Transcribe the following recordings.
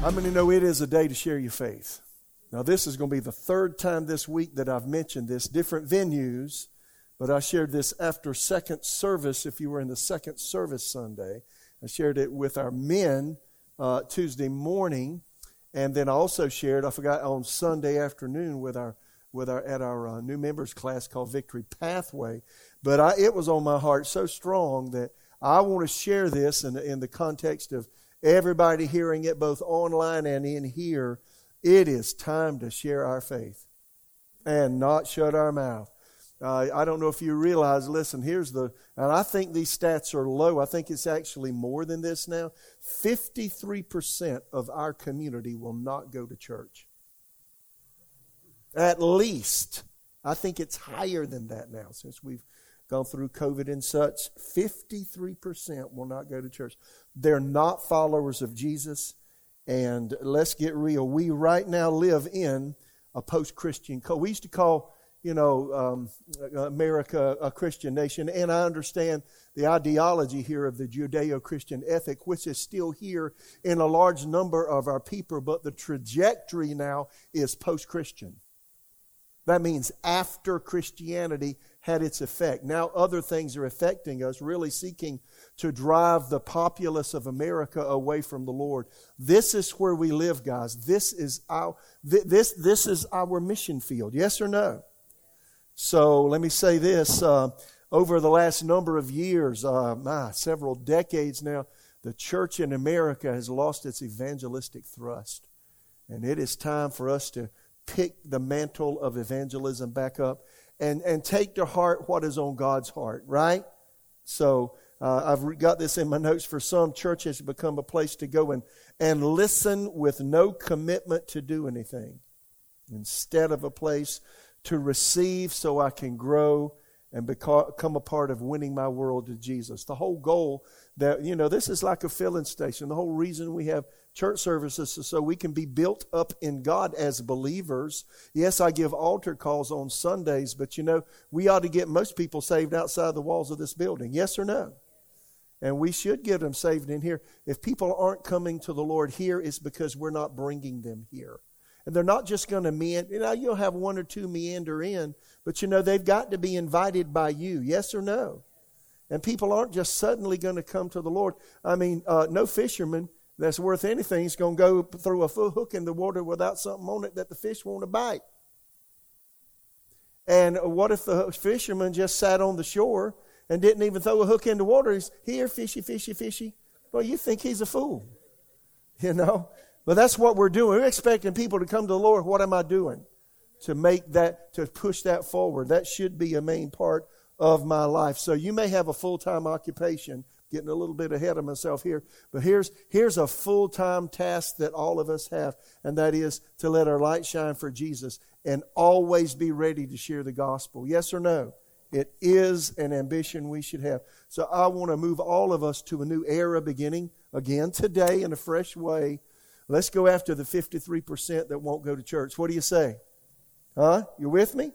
How many know it is a day to share your faith? Now, this is going to be the third time this week that I've mentioned this, different venues, but I shared this after second service. If you were in the second service Sunday, I shared it with our men Tuesday morning, and then I also shared, I forgot, on Sunday afternoon at our new members class called Victory Pathway. But it was on my heart so strong that I want to share this in the context of everybody hearing it, both online and in here. It is time to share our faith and not shut our mouth. I don't know if you realize, listen, and I think these stats are low. I think it's actually more than this now. 53% of our community will not go to church. At least. I think it's higher than that now since we've gone through COVID and such. 53% will not go to church. They're not followers of Jesus. And let's get real. We right now live in a post-Christian culture. We used to call America a Christian nation. And I understand the ideology here of the Judeo-Christian ethic, which is still here in a large number of our people, but the trajectory now is post-Christian. That means after Christianity had its effect. Now other things are affecting us, really seeking to drive the populace of America away from the Lord. This is where we live, guys. This is our mission field. Yes or no? So let me say this, over the last number of years, several decades now, the church in America has lost its evangelistic thrust. And it is time for us to pick the mantle of evangelism back up and take to heart what is on God's heart, right? So I've got this in my notes. For some, church has become a place to go and listen with no commitment to do anything, instead of a place to receive so I can grow and become a part of winning my world to Jesus. The whole goal that, this is like a filling station. The whole reason we have church services is so we can be built up in God as believers. Yes, I give altar calls on Sundays, but we ought to get most people saved outside the walls of this building. Yes or no? And we should get them saved in here. If people aren't coming to the Lord here, it's because we're not bringing them here. And they're not just going to meander. You'll have one or two meander in, but they've got to be invited by you. Yes or no? And people aren't just suddenly going to come to the Lord. No fisherman that's worth anything is going to go through a full hook in the water without something on it that the fish want to bite. And what if the fisherman just sat on the shore and didn't even throw a hook in the water? He's here, fishy, fishy, fishy. Well, you think he's a fool, But that's what we're doing. We're expecting people to come to the Lord. What am I doing to push that forward? That should be a main part of my life. So you may have a full-time occupation. Getting a little bit ahead of myself here. But here's a full-time task that all of us have, and that is to let our light shine for Jesus and always be ready to share the gospel. Yes or no? It is an ambition we should have. So I want to move all of us to a new era beginning again today in a fresh way. Let's go after the 53% that won't go to church. What do you say? You with me?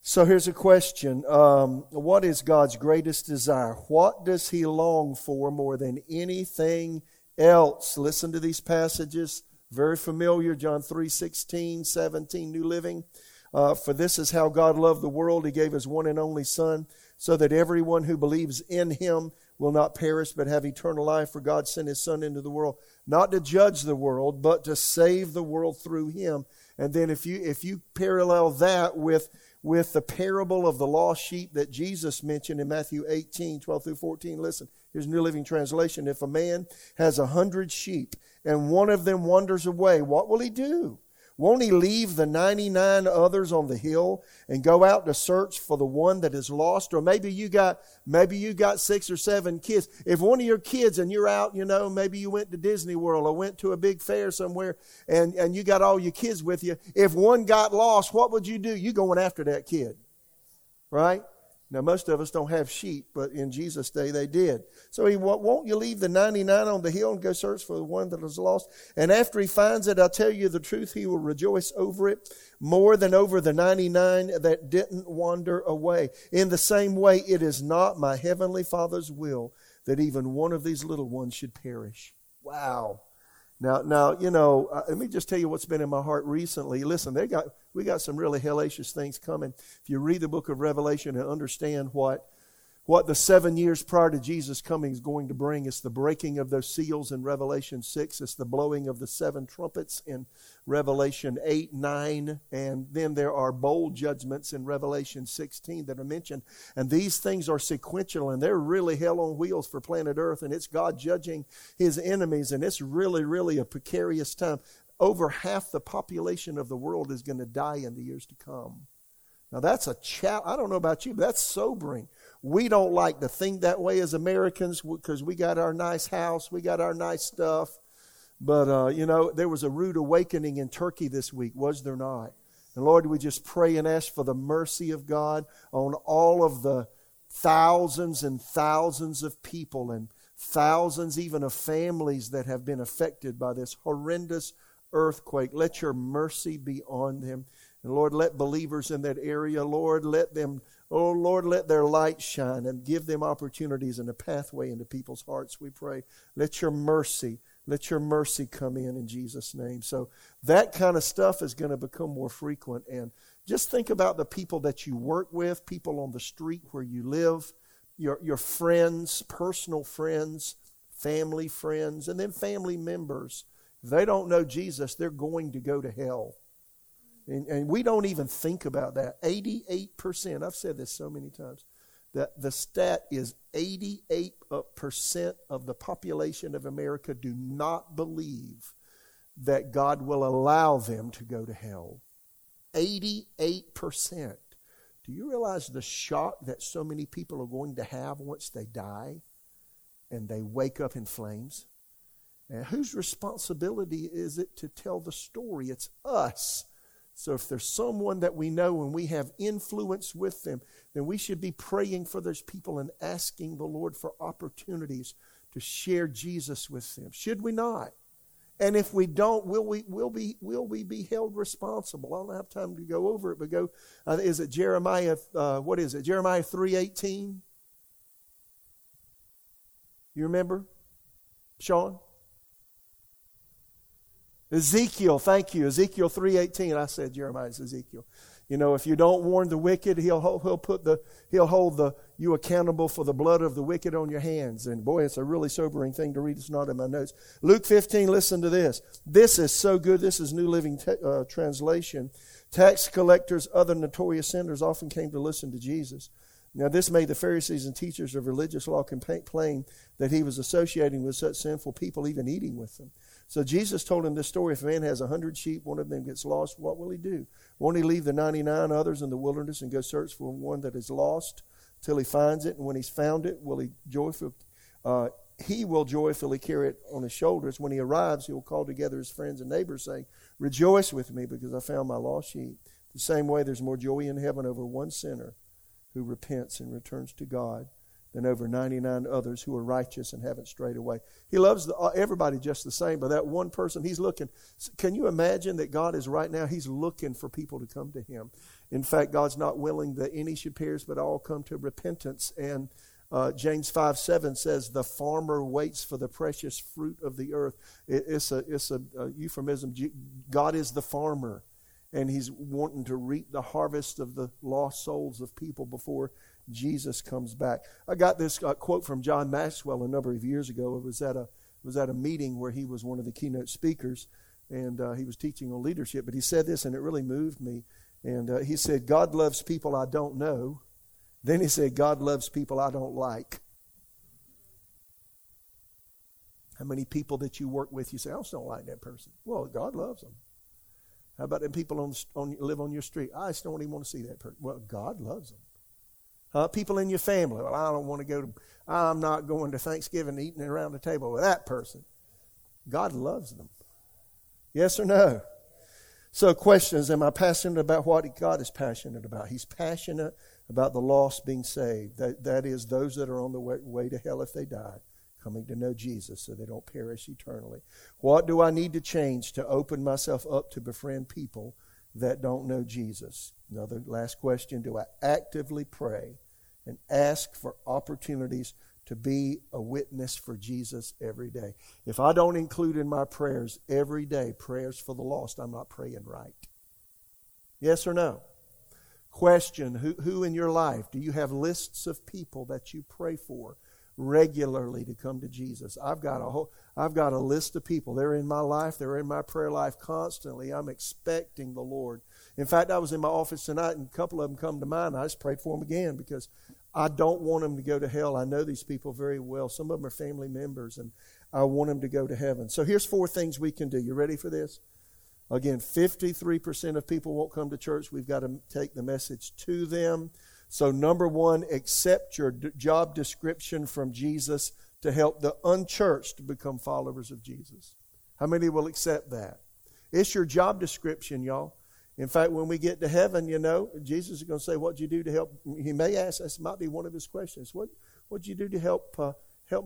So here's a question. What is God's greatest desire? What does He long for more than anything else? Listen to these passages. Very familiar. John 3:16, 17, New Living. For this is how God loved the world. He gave His one and only Son, so that everyone who believes in Him will not perish but have eternal life. For God sent His Son into the world, not to judge the world, but to save the world through Him. And then if you parallel that with the parable of the lost sheep that Jesus mentioned in Matthew 18, 12 through 14, listen, here's New Living Translation. If a man has 100 sheep and one of them wanders away, what will he do? Won't he leave the 99 others on the hill and go out to search for the one that is lost? Or maybe you got 6 or 7 kids. If one of your kids, and you're out, maybe you went to Disney World or went to a big fair somewhere, and you got all your kids with you. If one got lost, what would you do? You going after that kid, right? Now, most of us don't have sheep, but in Jesus' day they did. So won't you leave the 99 on the hill and go search for the one that is lost? And after he finds it, I tell you the truth, he will rejoice over it more than over the 99 that didn't wander away. In the same way, it is not my heavenly Father's will that even one of these little ones should perish. Wow. Now, you know, let me just tell you what's been in my heart recently. Listen, we got some really hellacious things coming. If you read the book of Revelation and understand what the 7 years prior to Jesus' coming is going to bring, it's the breaking of those seals in Revelation 6. It's the blowing of the 7 trumpets in Revelation 8, 9. And then there are bold judgments in Revelation 16 that are mentioned. And these things are sequential, and they're really hell on wheels for planet Earth. And it's God judging His enemies. And it's really, really a precarious time. Over half the population of the world is going to die in the years to come. Now that's a challenge. I don't know about you, but that's sobering. We don't like to think that way as Americans because we got our nice house, we got our nice stuff. But, you know, there was a rude awakening in Turkey this week, was there not? And Lord, we just pray and ask for the mercy of God on all of the thousands and thousands of people and thousands even of families that have been affected by this horrendous earthquake. Let your mercy be on them. And Lord, let believers in that area, Lord, let them, oh Lord, let their light shine and give them opportunities and a pathway into people's hearts, we pray. Let your mercy come in Jesus' name. So that kind of stuff is going to become more frequent. And just think about the people that you work with, people on the street where you live, your friends, personal friends, family friends, and then family members. If they don't know Jesus, they're going to go to hell. And we don't even think about that. 88%, I've said this so many times, that the stat is 88% of the population of America do not believe that God will allow them to go to hell. 88%. Do you realize the shock that so many people are going to have once they die and they wake up in flames? And whose responsibility is it to tell the story? It's us. So if there's someone that we know and we have influence with them, then we should be praying for those people and asking the Lord for opportunities to share Jesus with them. Should we not? And if we don't, will we be held responsible? I don't have time to go over it, but go. Is it Jeremiah? What is it? Jeremiah 3:18. You remember, Sean? Ezekiel, thank you. Ezekiel 3:18. I said Jeremiah's Ezekiel. You know, if you don't warn the wicked, he'll hold you accountable for the blood of the wicked on your hands. And boy, it's a really sobering thing to read. It's not in my notes. Luke 15. Listen to this. This is so good. This is New Living Translation. Tax collectors, other notorious sinners, often came to listen to Jesus. Now, this made the Pharisees and teachers of religious law complain that he was associating with such sinful people, even eating with them. So Jesus told him this story. If a man has 100 sheep, one of them gets lost, what will he do? Won't he leave the 99 others in the wilderness and go search for one that is lost till he finds it? And when he's found it, he will joyfully carry it on his shoulders. When he arrives, he will call together his friends and neighbors, saying, "Rejoice with me, because I found my lost sheep." The same way, there's more joy in heaven over one sinner who repents and returns to God than over 99 others who are righteous and haven't strayed away. He loves everybody just the same, but that one person, he's looking. Can you imagine that God is right now, he's looking for people to come to him. In fact, God's not willing that any should perish, but all come to repentance. And James 5:7 says, the farmer waits for the precious fruit of the earth. It's a euphemism. God is the farmer, and he's wanting to reap the harvest of the lost souls of people before Jesus comes back. I got this quote from John Maxwell a number of years ago. It was at a meeting where he was one of the keynote speakers, and he was teaching on leadership. But he said this, and it really moved me. And he said, "God loves people I don't know." Then he said, "God loves people I don't like." How many people that you work with, you say, "I just don't like that person." Well, God loves them. How about the people on live on your street? "I just don't even want to see that person." Well, God loves them. People in your family. "Well, I don't want to go to, I'm not going to Thanksgiving eating around the table with that person." God loves them. Yes or no? So questions, am I passionate about what God is passionate about? He's passionate about the lost being saved. That is, those that are on the way to hell if they die, coming to know Jesus so they don't perish eternally. What do I need to change to open myself up to befriend people that don't know Jesus? Another last question, do I actively pray and ask for opportunities to be a witness for Jesus every day. If I don't include in my prayers every day, prayers for the lost, I'm not praying right. Yes or no? Question, who in your life? Do you have lists of people that you pray for regularly to come to Jesus? I've got a list of people. They're in my life. They're in my prayer life constantly. I'm expecting the Lord. In fact, I was in my office tonight and a couple of them come to mind. I just prayed for them again because I don't want them to go to hell. I know these people very well. Some of them are family members and I want them to go to heaven. So here's 4 things we can do. You ready for this? Again, 53% of people won't come to church. We've got to take the message to them. So number 1, accept your job description from Jesus to help the unchurched become followers of Jesus. How many will accept that? It's your job description, y'all. In fact, when we get to heaven, you know, Jesus is going to say, what'd you do to help? He may ask, this might be one of his questions. What'd you do to help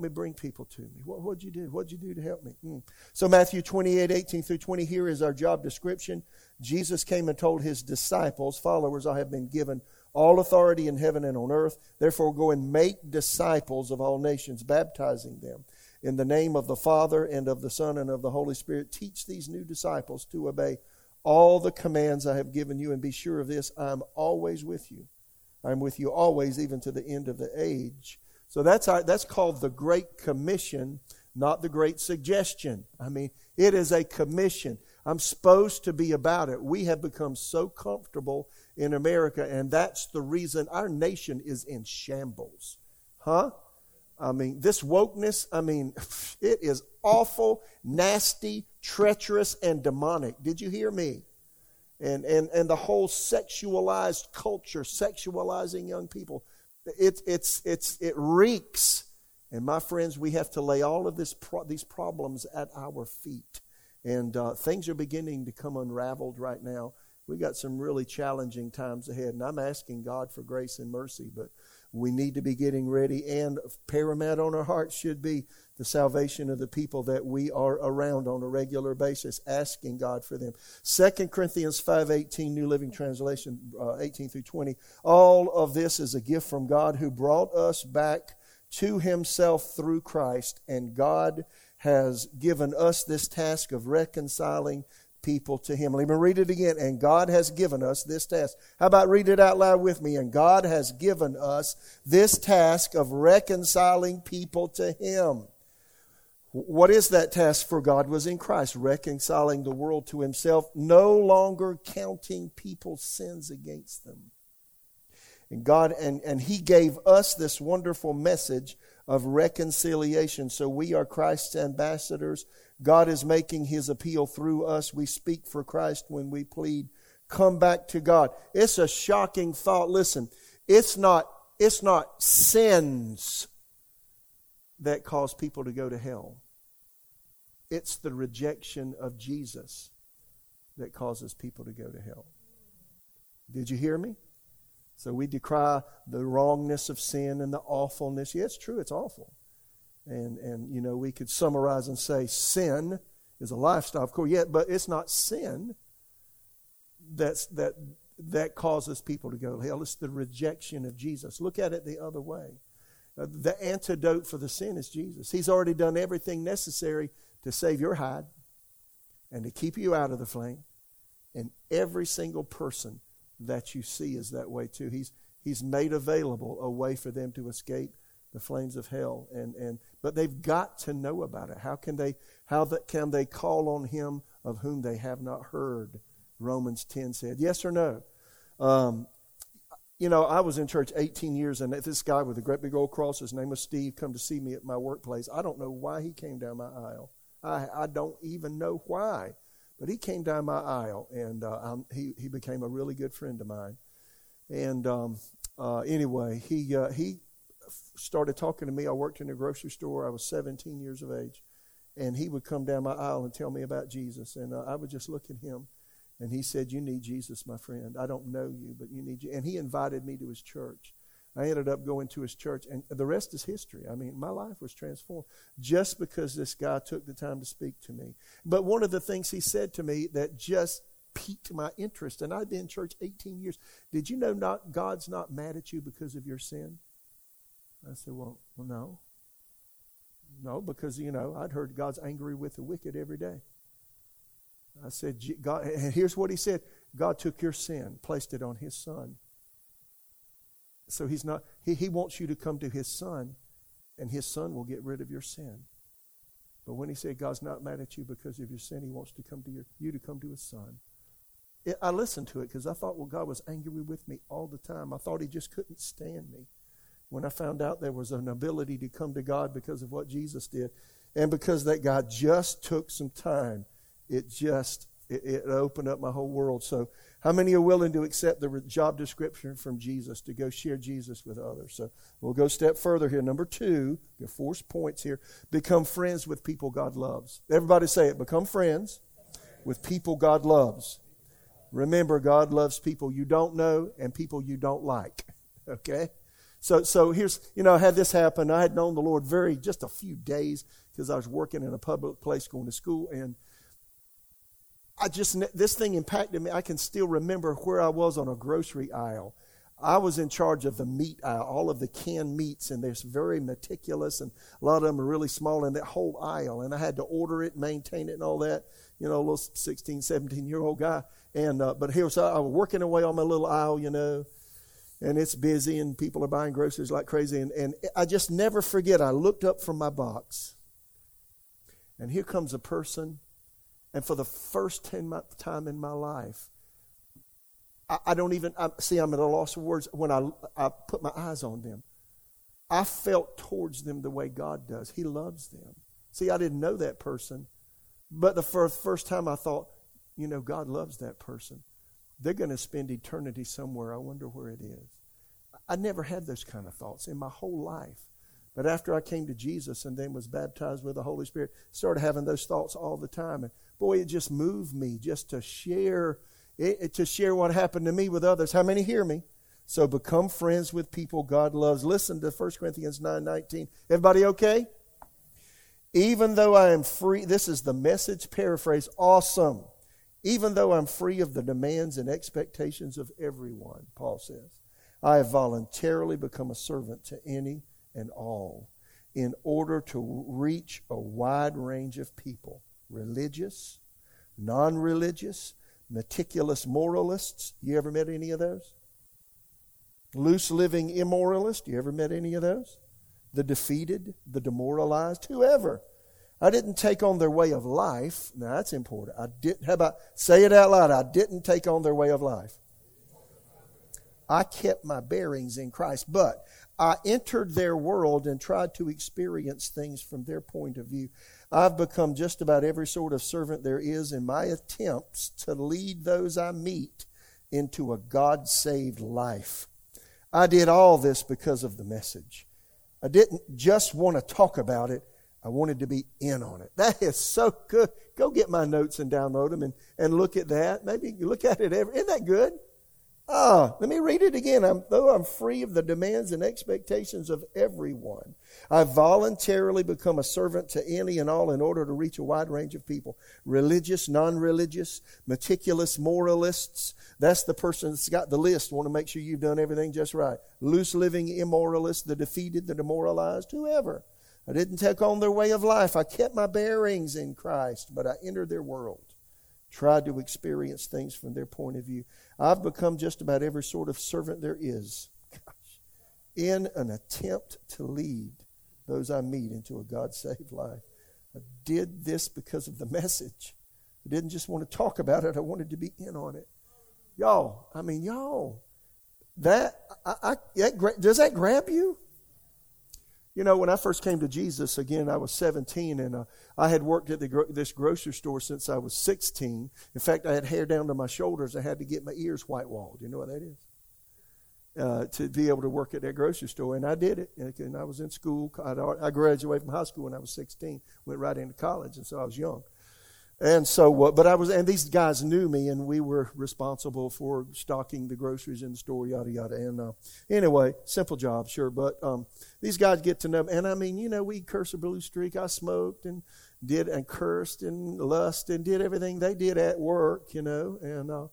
me bring people to me? What'd you do? What'd you do to help me? So Matthew 28:18-20, here is our job description. Jesus came and told his disciples, followers, I have been given all authority in heaven and on earth. Therefore, go and make disciples of all nations, baptizing them in the name of the Father and of the Son and of the Holy Spirit. Teach these new disciples to obey all the commands I have given you, and be sure of this, I'm always with you. I'm with you always, even to the end of the age. So that's called the Great Commission, not the Great Suggestion. I mean, it is a commission. I'm supposed to be about it. We have become so comfortable in America, and that's the reason our nation is in shambles. Huh? I mean, this wokeness, I mean, it is awful, nasty, treacherous, and demonic. Did you hear me? And the whole sexualized culture, sexualizing young people, it reeks. And my friends, we have to lay all of these problems at our feet. And things are beginning to come unraveled right now. We got some really challenging times ahead, and I'm asking God for grace and mercy, but we need to be getting ready, and paramount on our hearts should be the salvation of the people that we are around on a regular basis, asking God for them. 2 Corinthians 5:18, New Living Translation, 18-20. All of this is a gift from God who brought us back to himself through Christ, and God has given us this task of reconciling people to him. Let me read it again. And God has given us this task. How about read it out loud with me? And God has given us this task of reconciling people to him. What is that task? For God was in Christ, reconciling the world to himself, no longer counting people's sins against them. And God, and he gave us this wonderful message of reconciliation. So we are Christ's ambassadors. God is making his appeal through us. We speak for Christ when we plead, come back to God. It's a shocking thought. Listen, it's not sins that cause people to go to hell. It's the rejection of Jesus that causes people to go to hell. Did you hear me? So we decry the wrongness of sin and the awfulness. Yeah, it's true, it's awful. And you know, we could summarize and say sin is a lifestyle, of course, but it's not sin that causes people to go to hell. It's the rejection of Jesus. Look at it the other way. The antidote for the sin is Jesus. He's already done everything necessary to save your hide and to keep you out of the flame. And every single person that you see is that way too. He's made available a way for them to escape the flames of hell, but they've got to know about it. How can they call on him of whom they have not heard? Romans 10 said. Yes or no? You know, I was in church 18 years, and this guy with a great big old cross, his name was Steve, come to see me at my workplace. I don't know why he came down my aisle. I don't even know why, but he came down my aisle, and he became a really good friend of mine. And anyway, he started talking to me. I worked in a grocery store. I was 17 years of age. And he would come down my aisle and tell me about Jesus. And I would just look at him. And he said, you need Jesus, my friend. I don't know you, but you need you. And he invited me to his church. I ended up going to his church. And the rest is history. I mean, my life was transformed just because this guy took the time to speak to me. But one of the things he said to me that just piqued my interest, and I'd been in church 18 years. Did you know God's not mad at you because of your sin? I said, well, no. No, because, you know, I'd heard God's angry with the wicked every day. I said, God, and here's what he said. God took your sin, placed it on his son. So he's not, he wants you to come to his son, and his son will get rid of your sin. But when he said God's not mad at you because of your sin, he wants to come to you to come to his son. I listened to it because I thought, well, God was angry with me all the time. I thought he just couldn't stand me. When I found out there was an ability to come to God because of what Jesus did, and because that guy just took some time, it opened up my whole world. So how many are willing to accept the job description from Jesus to go share Jesus with others? So we'll go a step further here. Number two, your 4 points here, become friends with people God loves. Everybody say it, become friends with people God loves. Remember, God loves people you don't know and people you don't like, okay? So here's, you know, I had this happen. I had known the Lord just a few days because I was working in a public place going to school, and this thing impacted me. I can still remember where I was on a grocery aisle. I was in charge of the meat aisle, all of the canned meats, and they're very meticulous, and a lot of them are really small in that whole aisle. And I had to order it, maintain it, and all that. You know, a little 16, 17-year-old guy. And but here I was working away on my little aisle, you know, and it's busy, and people are buying groceries like crazy. And I just never forget, I looked up from my box, and here comes a person. And for the first time in my life, I'm at a loss of words. When I put my eyes on them, I felt towards them the way God does. He loves them. See, I didn't know that person, but the first time I thought, you know, God loves that person. They're going to spend eternity somewhere. I wonder where it is. I never had those kind of thoughts in my whole life. But after I came to Jesus and then was baptized with the Holy Spirit, started having those thoughts all the time. And boy, it just moved me just to share what happened to me with others. How many hear me? So become friends with people God loves. Listen to 1 Corinthians 9:19. Everybody okay? Even though I am free, this is the Message paraphrase, awesome. Even though I'm free of the demands and expectations of everyone, Paul says, I have voluntarily become a servant to any and all in order to reach a wide range of people, religious, non-religious, meticulous moralists. You ever met any of those? Loose-living immoralists. You ever met any of those? The defeated, the demoralized, whoever. I didn't take on their way of life. Now, that's important. How about, say it out loud, I didn't take on their way of life. I kept my bearings in Christ, but I entered their world and tried to experience things from their point of view. I've become just about every sort of servant there is in my attempts to lead those I meet into a God-saved life. I did all this because of the Message. I didn't just want to talk about it. I wanted to be in on it. That is so good. Go get my notes and download them and look at that. Maybe you look at it. Isn't that good? Let me read it again. Though I'm free of the demands and expectations of everyone, I voluntarily become a servant to any and all in order to reach a wide range of people. Religious, non-religious, meticulous moralists. That's the person that's got the list. Want to make sure you've done everything just right. Loose-living immoralists, the defeated, the demoralized, whoever. I didn't take on their way of life. I kept my bearings in Christ, but I entered their world. Tried to experience things from their point of view. I've become just about every sort of servant there is, in an attempt to lead those I meet into a God-saved life. I did this because of the Message. I didn't just want to talk about it. I wanted to be in on it. Y'all, does that grab you? You know, when I first came to Jesus, again, I was 17, and I had worked at this grocery store since I was 16. In fact, I had hair down to my shoulders. I had to get my ears white-walled. You know what that is? To be able to work at that grocery store, and I did it. And I was in school. I graduated from high school when I was 16, went right into college, and so I was young. And so, and these guys knew me, and we were responsible for stocking the groceries in the store, yada, yada. And anyway, simple job, sure, but these guys get to know me. And I mean, you know, we cursed a blue streak. I smoked and did and cursed and lust and did everything they did at work, you know.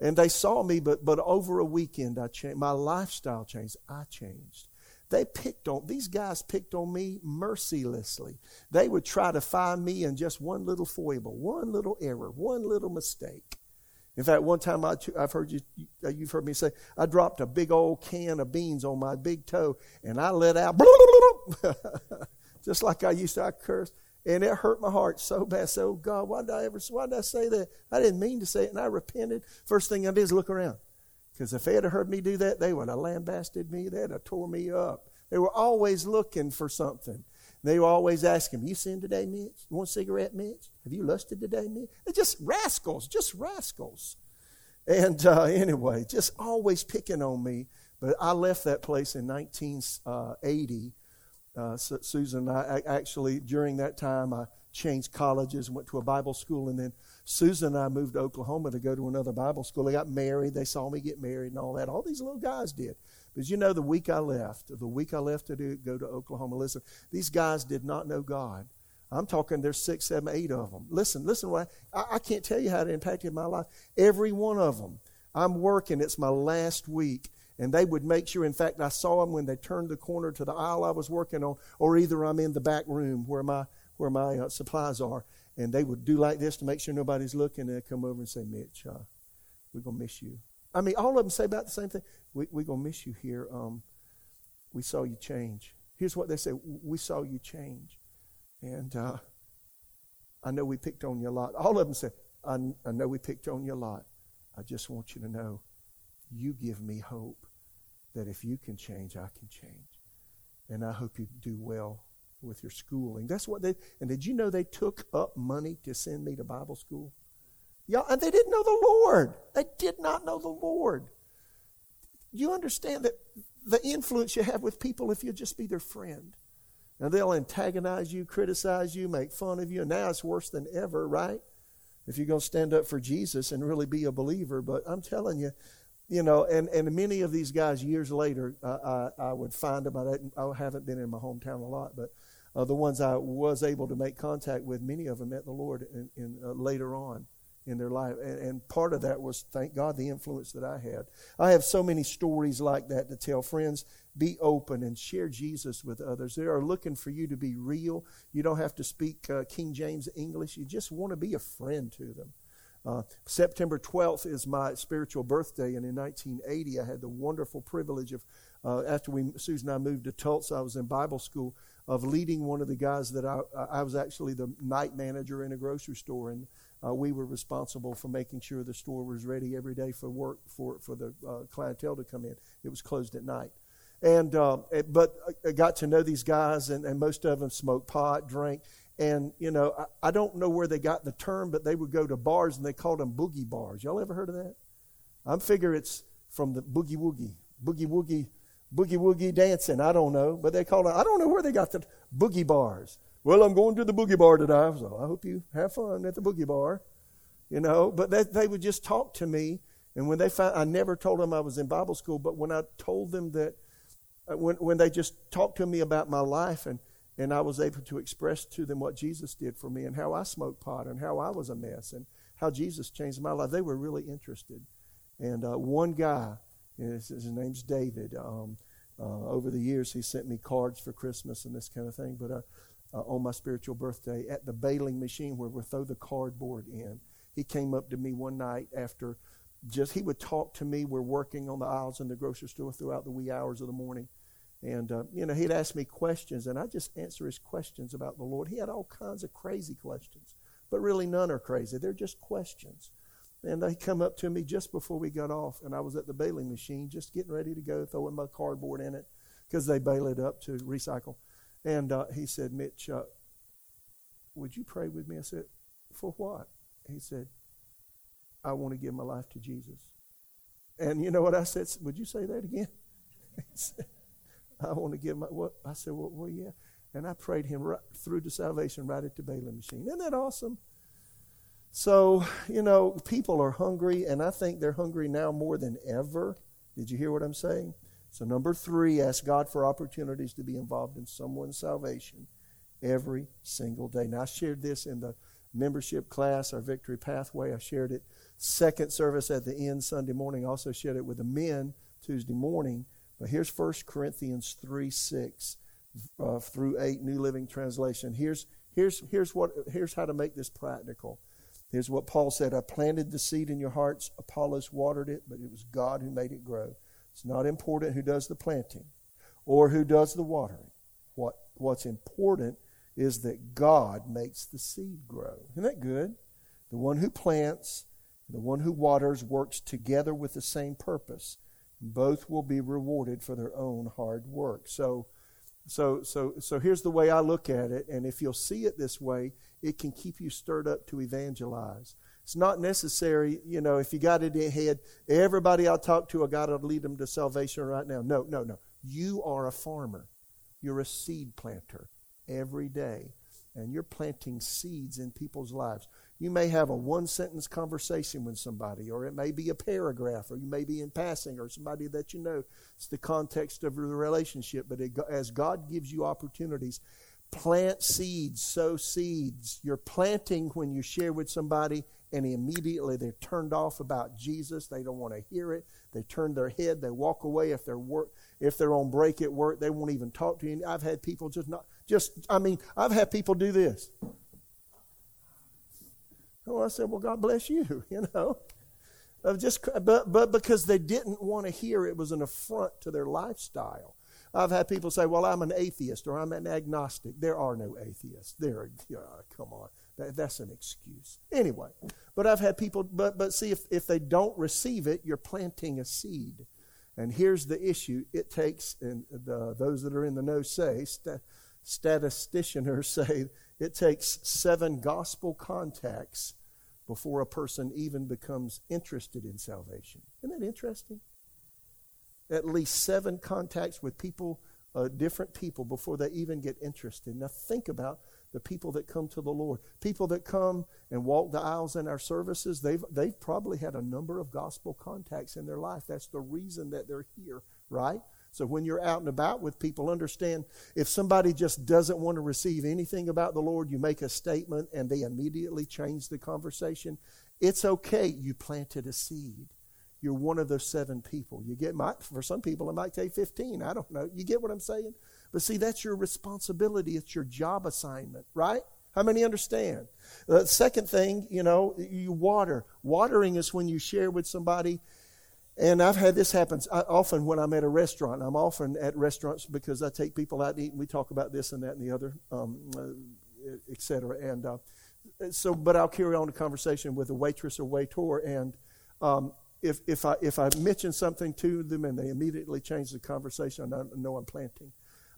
And they saw me, but over a weekend, my lifestyle changed. I changed. These guys picked on me mercilessly. They would try to find me in just one little foible, one little error, one little mistake. In fact, one time you've heard me say, I dropped a big old can of beans on my big toe and I let out, just like I used to, I cursed. And it hurt my heart so bad. I said, oh God, why did I say that? I didn't mean to say it, and I repented. First thing I did is look around. Because if they had heard me do that, they would have lambasted me. They'd have tore me up. They were always looking for something. They were always asking, you sinned today, Mitch? You want a cigarette, Mitch? Have you lusted today, Mitch? They're just rascals. And anyway, just always picking on me. But I left that place in 1980. Susan and I actually, during that time, I changed colleges, went to a Bible school, and then Susan and I moved to Oklahoma to go to another Bible school. They got married. They saw me get married and all that. All these little guys did. But you know, the week I left to go to Oklahoma, listen, these guys did not know God. I'm talking there's 6, 7, 8 of them. Listen, I can't tell you how it impacted my life. Every one of them. I'm working. It's my last week. And they would make sure, in fact, I saw them when they turned the corner to the aisle I was working on, or either I'm in the back room where my supplies are. And they would do like this to make sure nobody's looking, and they'd come over and say, Mitch, we're going to miss you. I mean, all of them say about the same thing. We're going to miss you here. We saw you change. Here's what they say. We saw you change. And I know we picked on you a lot. All of them say, I know we picked on you a lot. I just want you to know you give me hope that if you can change, I can change. And I hope you do well with your schooling. That's what they, and did you know they took up money to send me to Bible school? Y'all, and they didn't know the Lord. They did not know the Lord. You understand that the influence you have with people if you'll just be their friend. Now they'll antagonize you, criticize you, make fun of you, and now it's worse than ever, right? If you're going to stand up for Jesus and really be a believer. But I'm telling you, you know, and many of these guys years later, I would find them. I haven't been in my hometown a lot, but the ones I was able to make contact with, many of them met the Lord in later on in their life. And part of that was, thank God, the influence that I had. I have so many stories like that to tell. Friends, be open and share Jesus with others. They are looking for you to be real. You don't have to speak King James English. You just want to be a friend to them. September 12th is my spiritual birthday, and in 1980 I had the wonderful privilege of, after Susan and I moved to Tulsa, I was in Bible school, of leading one of the guys that I was actually the night manager in a grocery store, and we were responsible for making sure the store was ready every day for work, for the clientele to come in. It was closed at night. And but I got to know these guys, and most of them smoked pot, drank. And, you know, I don't know where they got the term, but they would go to bars, and they called them boogie bars. Y'all ever heard of that? I figure it's from the boogie woogie dancing. I don't know. But they called it, I don't know where they got the boogie bars. Well, I'm going to the boogie bar today, so I hope you have fun at the boogie bar. You know, but they would just talk to me. And when they found, I never told them I was in Bible school, but when I told them that, when they just talked to me about my life, and I was able to express to them what Jesus did for me and how I smoked pot and how I was a mess and how Jesus changed my life. They were really interested. And one guy, his name's David, over the years he sent me cards for Christmas and this kind of thing. But on my spiritual birthday, at the bailing machine where we throw the cardboard in, he came up to me one night after he would talk to me. We're working on the aisles in the grocery store throughout the wee hours of the morning. And, you know, he'd ask me questions, and I just answer his questions about the Lord. He had all kinds of crazy questions, but really none are crazy. They're just questions. And they come up to me just before we got off, and I was at the bailing machine just getting ready to go, throwing my cardboard in it because they bail it up to recycle. And he said, Mitch, would you pray with me? I said, for what? He said, I want to give my life to Jesus. And you know what I said? Would you say that again? He said, I want to give my, what? I said, well, yeah. And I prayed him right through to salvation right at the bailing machine. Isn't that awesome? So, you know, people are hungry, and I think they're hungry now more than ever. Did you hear what I'm saying? So 3, ask God for opportunities to be involved in someone's salvation every single day. Now, I shared this in the membership class, our Victory Pathway. I shared it second service at the end Sunday morning. I also shared it with the men Tuesday morning. Here's 1 Corinthians 3:6 through 8, New Living Translation. Here's how to make this practical. Here's what Paul said: I planted the seed in your hearts, Apollos watered it, but it was God who made it grow. It's not important who does the planting or who does the watering. What's important is that God makes the seed grow. Isn't that good? The one who plants, the one who waters works together with the same purpose. Both will be rewarded for their own hard work. So here's the way I look at it, and if you'll see it this way, it can keep you stirred up to evangelize. It's not necessary, you know, if you got it in your head, everybody I talk to, I got to lead them to salvation right now. No. You are a farmer. You're a seed planter every day, and you're planting seeds in people's lives. You may have a one-sentence conversation with somebody, or it may be a paragraph, or you may be in passing, or somebody that you know. It's the context of the relationship, but as God gives you opportunities, plant seeds, sow seeds. You're planting when you share with somebody, and immediately they're turned off about Jesus. They don't want to hear it. They turn their head. They walk away. If they're on break at work, they won't even talk to you. I've had people I've had people do this. Well, I said, well, God bless you, you know. But because they didn't want to hear, it was an affront to their lifestyle. I've had people say, well, I'm an atheist or I'm an agnostic. There are no atheists. Come on. That's an excuse. Anyway, but I've had people, but see, if they don't receive it, you're planting a seed. And here's the issue. It takes, and those that are in the know say, statisticians say, it takes 7 gospel contacts before a person even becomes interested in salvation. Isn't that interesting? At least 7 contacts with people, different people, before they even get interested. Now think about the people that come to the Lord. People that come and walk the aisles in our services, they've probably had a number of gospel contacts in their life. That's the reason that they're here, right? So when you're out and about with people, understand if somebody just doesn't want to receive anything about the Lord, you make a statement and they immediately change the conversation. It's okay. You planted a seed. You're one of those 7 people. For some people, it might take 15. I don't know. You get what I'm saying? But see, that's your responsibility. It's your job assignment, right? How many understand? The second thing, you know, you water. Watering is when you share with somebody. And I've had this happen often when I'm at a restaurant. I'm often at restaurants because I take people out to eat, and we talk about this and that and the other, et cetera. And but I'll carry on the conversation with a waitress or waiter. And if I mention something to them and they immediately change the conversation, I know I'm planting.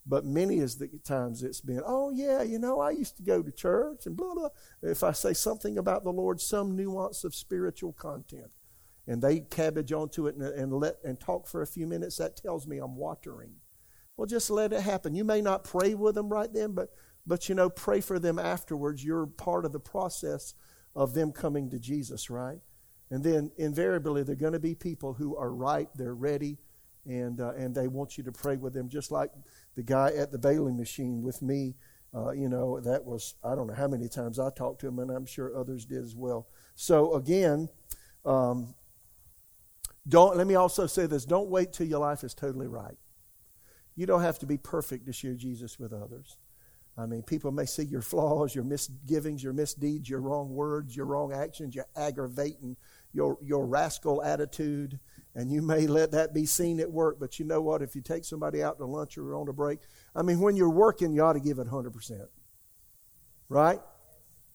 But many is the times it's been, oh, yeah, you know, I used to go to church and blah, blah. If I say something about the Lord, some nuance of spiritual content, and they cabbage onto it and talk for a few minutes, that tells me I'm watering. Well, just let it happen. You may not pray with them right then, but you know, pray for them afterwards. You're part of the process of them coming to Jesus, right? And then invariably, there are going to be people who are ripe, they're ready, and they want you to pray with them, just like the guy at the bailing machine with me. You know, that was, I don't know how many times I talked to him, and I'm sure others did as well. So again, let me also say this. Don't wait till your life is totally right. You don't have to be perfect to share Jesus with others. I mean, people may see your flaws, your misgivings, your misdeeds, your wrong words, your wrong actions, your aggravating, your rascal attitude, and you may let that be seen at work. But you know what? If you take somebody out to lunch or on a break, I mean, when you're working, you ought to give it 100%, right?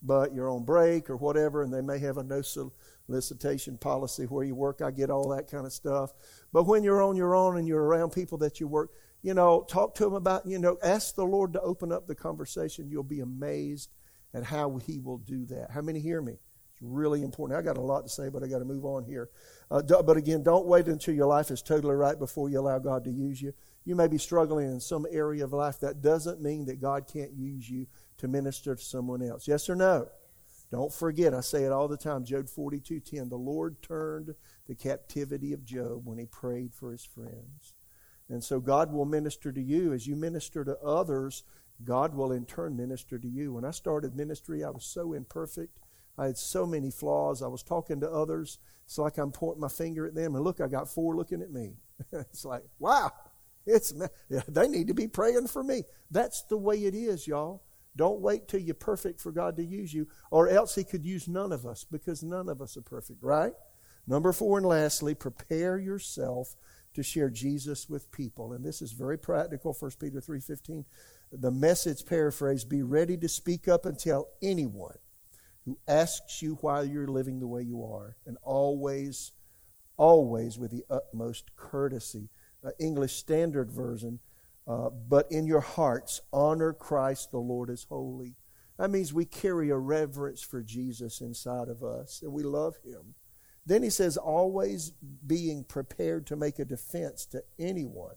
But you're on break or whatever, and they may have a no solicitation policy where you work. I get all that kind of stuff. But when you're on your own and you're around people that you work, you know, talk to them about, you know, ask the Lord to open up the conversation. You'll be amazed at how He will do that. How many hear me? It's really important. I got a lot to say, but I got to move on here. But again, don't wait until your life is totally right before you allow God to use you. You may be struggling in some area of life. That doesn't mean that God can't use you to minister to someone else. Yes or no? Don't forget, I say it all the time, Job 42:10, the Lord turned the captivity of Job when he prayed for his friends. And so God will minister to you. As you minister to others, God will in turn minister to you. When I started ministry, I was so imperfect. I had so many flaws. I was talking to others. It's like I'm pointing my finger at them. And look, I got 4 looking at me. It's like, wow, It's, they need to be praying for me. That's the way it is, y'all. Don't wait till you're perfect for God to use you, or else He could use none of us, because none of us are perfect, right? Number 4, and lastly, prepare yourself to share Jesus with people. And this is very practical, 1 Peter 3:15. The Message paraphrase, be ready to speak up and tell anyone who asks you why you're living the way you are, and always, always with the utmost courtesy. English Standard Version, but in your hearts, honor Christ the Lord as holy. That means we carry a reverence for Jesus inside of us, and we love Him. Then he says, always being prepared to make a defense to anyone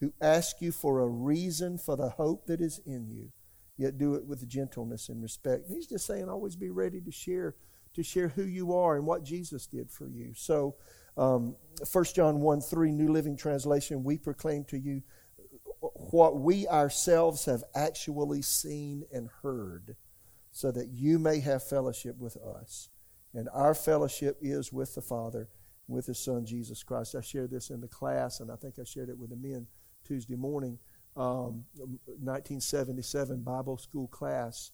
who asks you for a reason for the hope that is in you, yet do it with gentleness and respect. And he's just saying, always be ready to share who you are and what Jesus did for you. So, 1 John 1:3, New Living Translation, we proclaim to you what we ourselves have actually seen and heard, so that you may have fellowship with us. And our fellowship is with the Father, with His Son, Jesus Christ. I shared this in the class, and I think I shared it with the men Tuesday morning, 1977 Bible school class.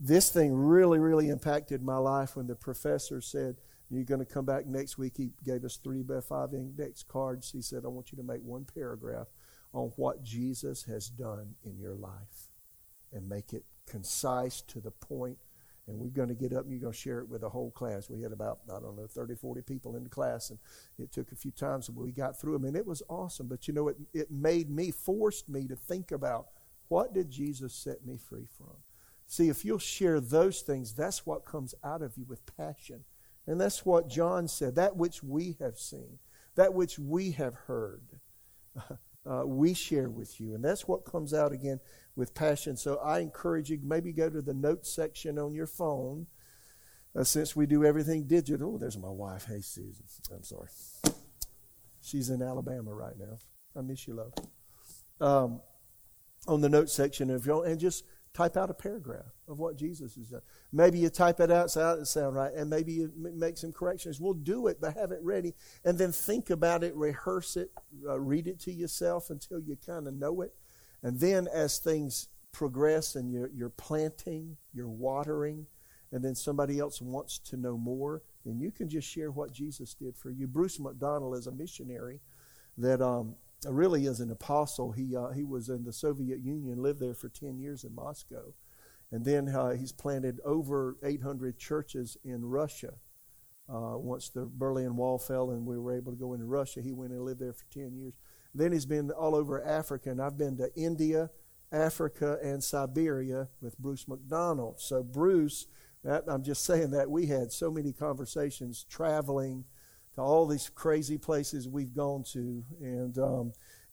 This thing really, really impacted my life when the professor said, you're going to come back next week. He gave us 3x5 index cards. He said, I want you to make one paragraph on what Jesus has done in your life and make it concise to the point. And we're going to get up and you're going to share it with the whole class. We had about, 30, 40 people in the class, and it took a few times, but we got through them, and it was awesome. But, it forced me to think about, what did Jesus set me free from? See, if you'll share those things, that's what comes out of you with passion. And that's what John said, that which we have seen, that which we have heard, we share with you. And that's what comes out, again, with passion. So I encourage you, maybe go to the notes section on your phone. Since we do everything digital, there's my wife. Hey, Susan. I'm sorry. She's in Alabama right now. I miss you, love. On the notes section of your, and just type out a paragraph of what Jesus has done. Maybe you type it out, so it sound right, and maybe you make some corrections. We'll do it, but have it ready, and then think about it, rehearse it, read it to yourself until you kind of know it. And then as things progress and you're planting, you're watering, and then somebody else wants to know more, then you can just share what Jesus did for you. Bruce McDonald is a missionary that really is an apostle. He was in the Soviet Union, lived there for 10 years in Moscow. And then he's planted over 800 churches in Russia. Once the Berlin Wall fell and we were able to go into Russia, he went and lived there for 10 years. Then he's been all over Africa, and I've been to India, Africa, and Siberia with Bruce McDonald. So Bruce, I'm just saying that we had so many conversations traveling to all these crazy places we've gone to, and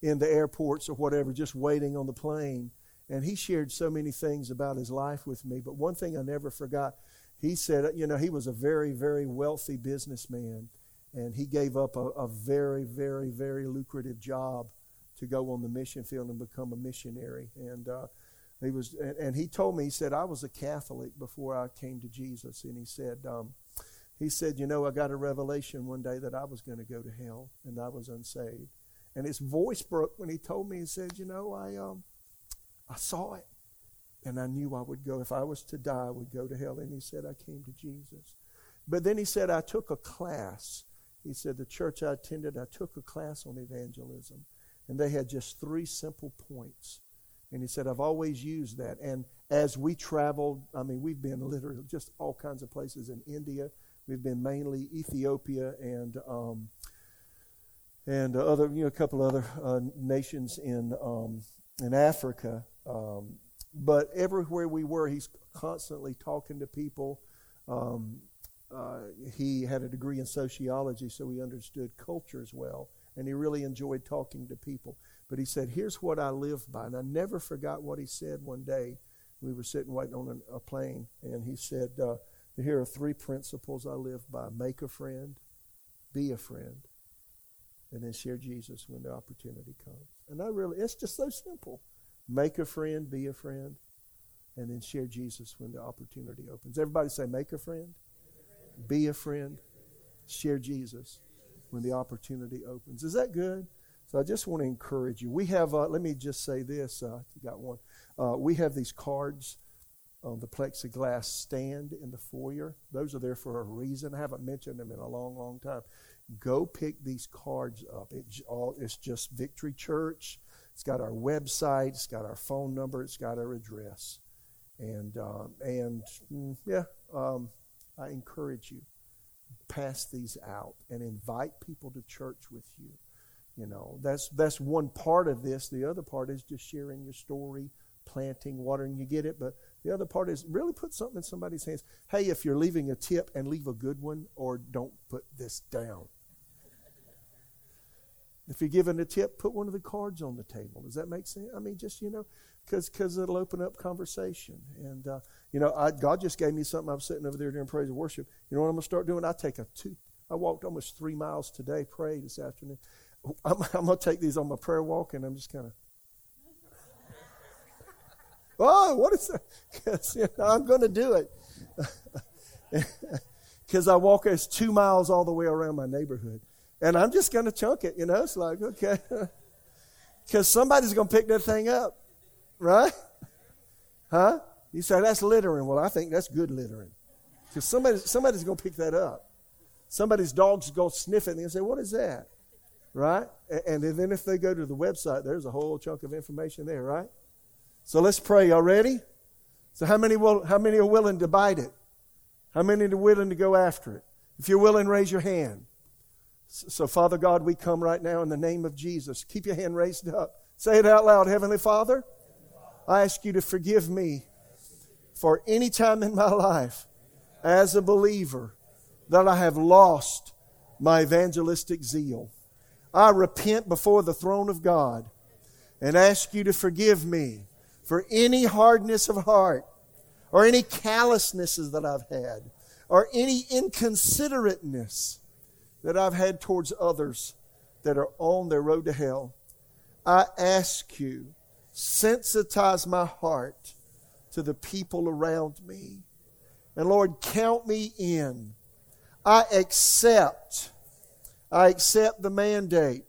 in the airports or whatever, just waiting on the plane. And he shared so many things about his life with me. But one thing I never forgot, he said, he was a very, very wealthy businessman, and he gave up a very, very, very lucrative job to go on the mission field and become a missionary. And he told me, he said, I was a Catholic before I came to Jesus. And he said, I got a revelation one day that I was going to go to hell, and I was unsaved. And his voice broke when he told me, he said, I saw it, and I knew I would go. If I was to die, I would go to hell. And he said, I came to Jesus. But then he said, I took a class. He said, the church I attended, I took a class on evangelism, and they had just 3 simple points. And he said, I've always used that. And as we traveled, we've been literally just all kinds of places in India. We've been mainly Ethiopia and other, a couple other nations in Africa. But everywhere we were, he's constantly talking to people. He had a degree in sociology, so he understood culture as well, and he really enjoyed talking to people. But he said, here's what I live by, and I never forgot what he said one day. We were sitting waiting on a plane, and he said, here are 3 principles I live by. Make a friend, be a friend, and then share Jesus when the opportunity comes. And it's just so simple. Make a friend, be a friend, and then share Jesus when the opportunity opens. Everybody say, make a friend, be a friend, share Jesus when the opportunity opens. Is that good? So I just want to encourage you. We have, let me just say this, you got one. We have these cards on the plexiglass stand in the foyer. Those are there for a reason. I haven't mentioned them in a long, long time. Go pick these cards up. It's just Victory Church. It's got our website. It's got our phone number. It's got our address. And I encourage you, pass these out and invite people to church with you. You know, that's one part of this. The other part is just sharing your story, planting, watering. You get it, but the other part is really put something in somebody's hands. Hey, if you're leaving a tip, and leave a good one, or don't put this down. If you're giving a tip, put one of the cards on the table. Does that make sense? I mean, just, you know, because it'll open up conversation. And, God just gave me something. I'm sitting over there during praise and worship. You know what I'm going to start doing? I walked almost 3 miles today, prayed this afternoon. I'm going to take these on my prayer walk, and I'm just kind of, oh, what is that? Because I'm going to do it. Because I walk as 2 miles all the way around my neighborhood. And I'm just going to chunk it, you know. It's like, okay. Because somebody's going to pick that thing up, right? Huh? You say, that's littering. Well, I think that's good littering. Because somebody's going to pick that up. Somebody's dog's going to sniff it, and they'll say, what is that? Right? And then if they go to the website, there's a whole chunk of information there, right? So let's pray. Y'all ready? So how many are willing to bite it? How many are willing to go after it? If you're willing, raise your hand. So, Father God, we come right now in the name of Jesus. Keep your hand raised up. Say it out loud. Heavenly Father, I ask you to forgive me for any time in my life as a believer that I have lost my evangelistic zeal. I repent before the throne of God and ask you to forgive me for any hardness of heart or any callousnesses that I've had or any inconsiderateness that I've had towards others that are on their road to hell. I ask you, sensitize my heart to the people around me. And Lord, count me in. I accept the mandate.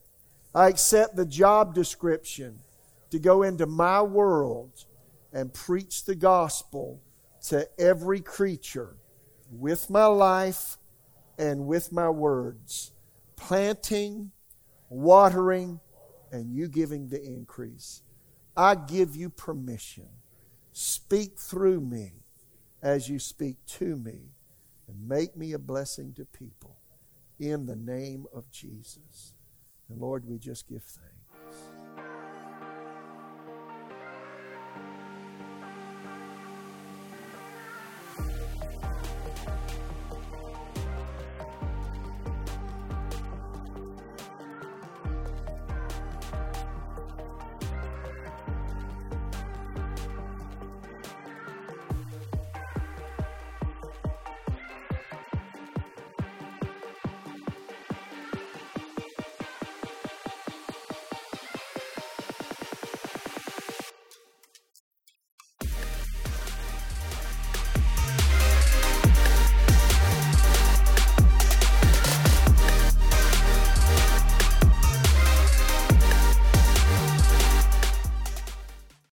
I accept the job description to go into my world and preach the gospel to every creature with my life and with my words, planting, watering, and you giving the increase. I give you permission. Speak through me as you speak to me, and make me a blessing to people in the name of Jesus. And Lord, we just give thanks.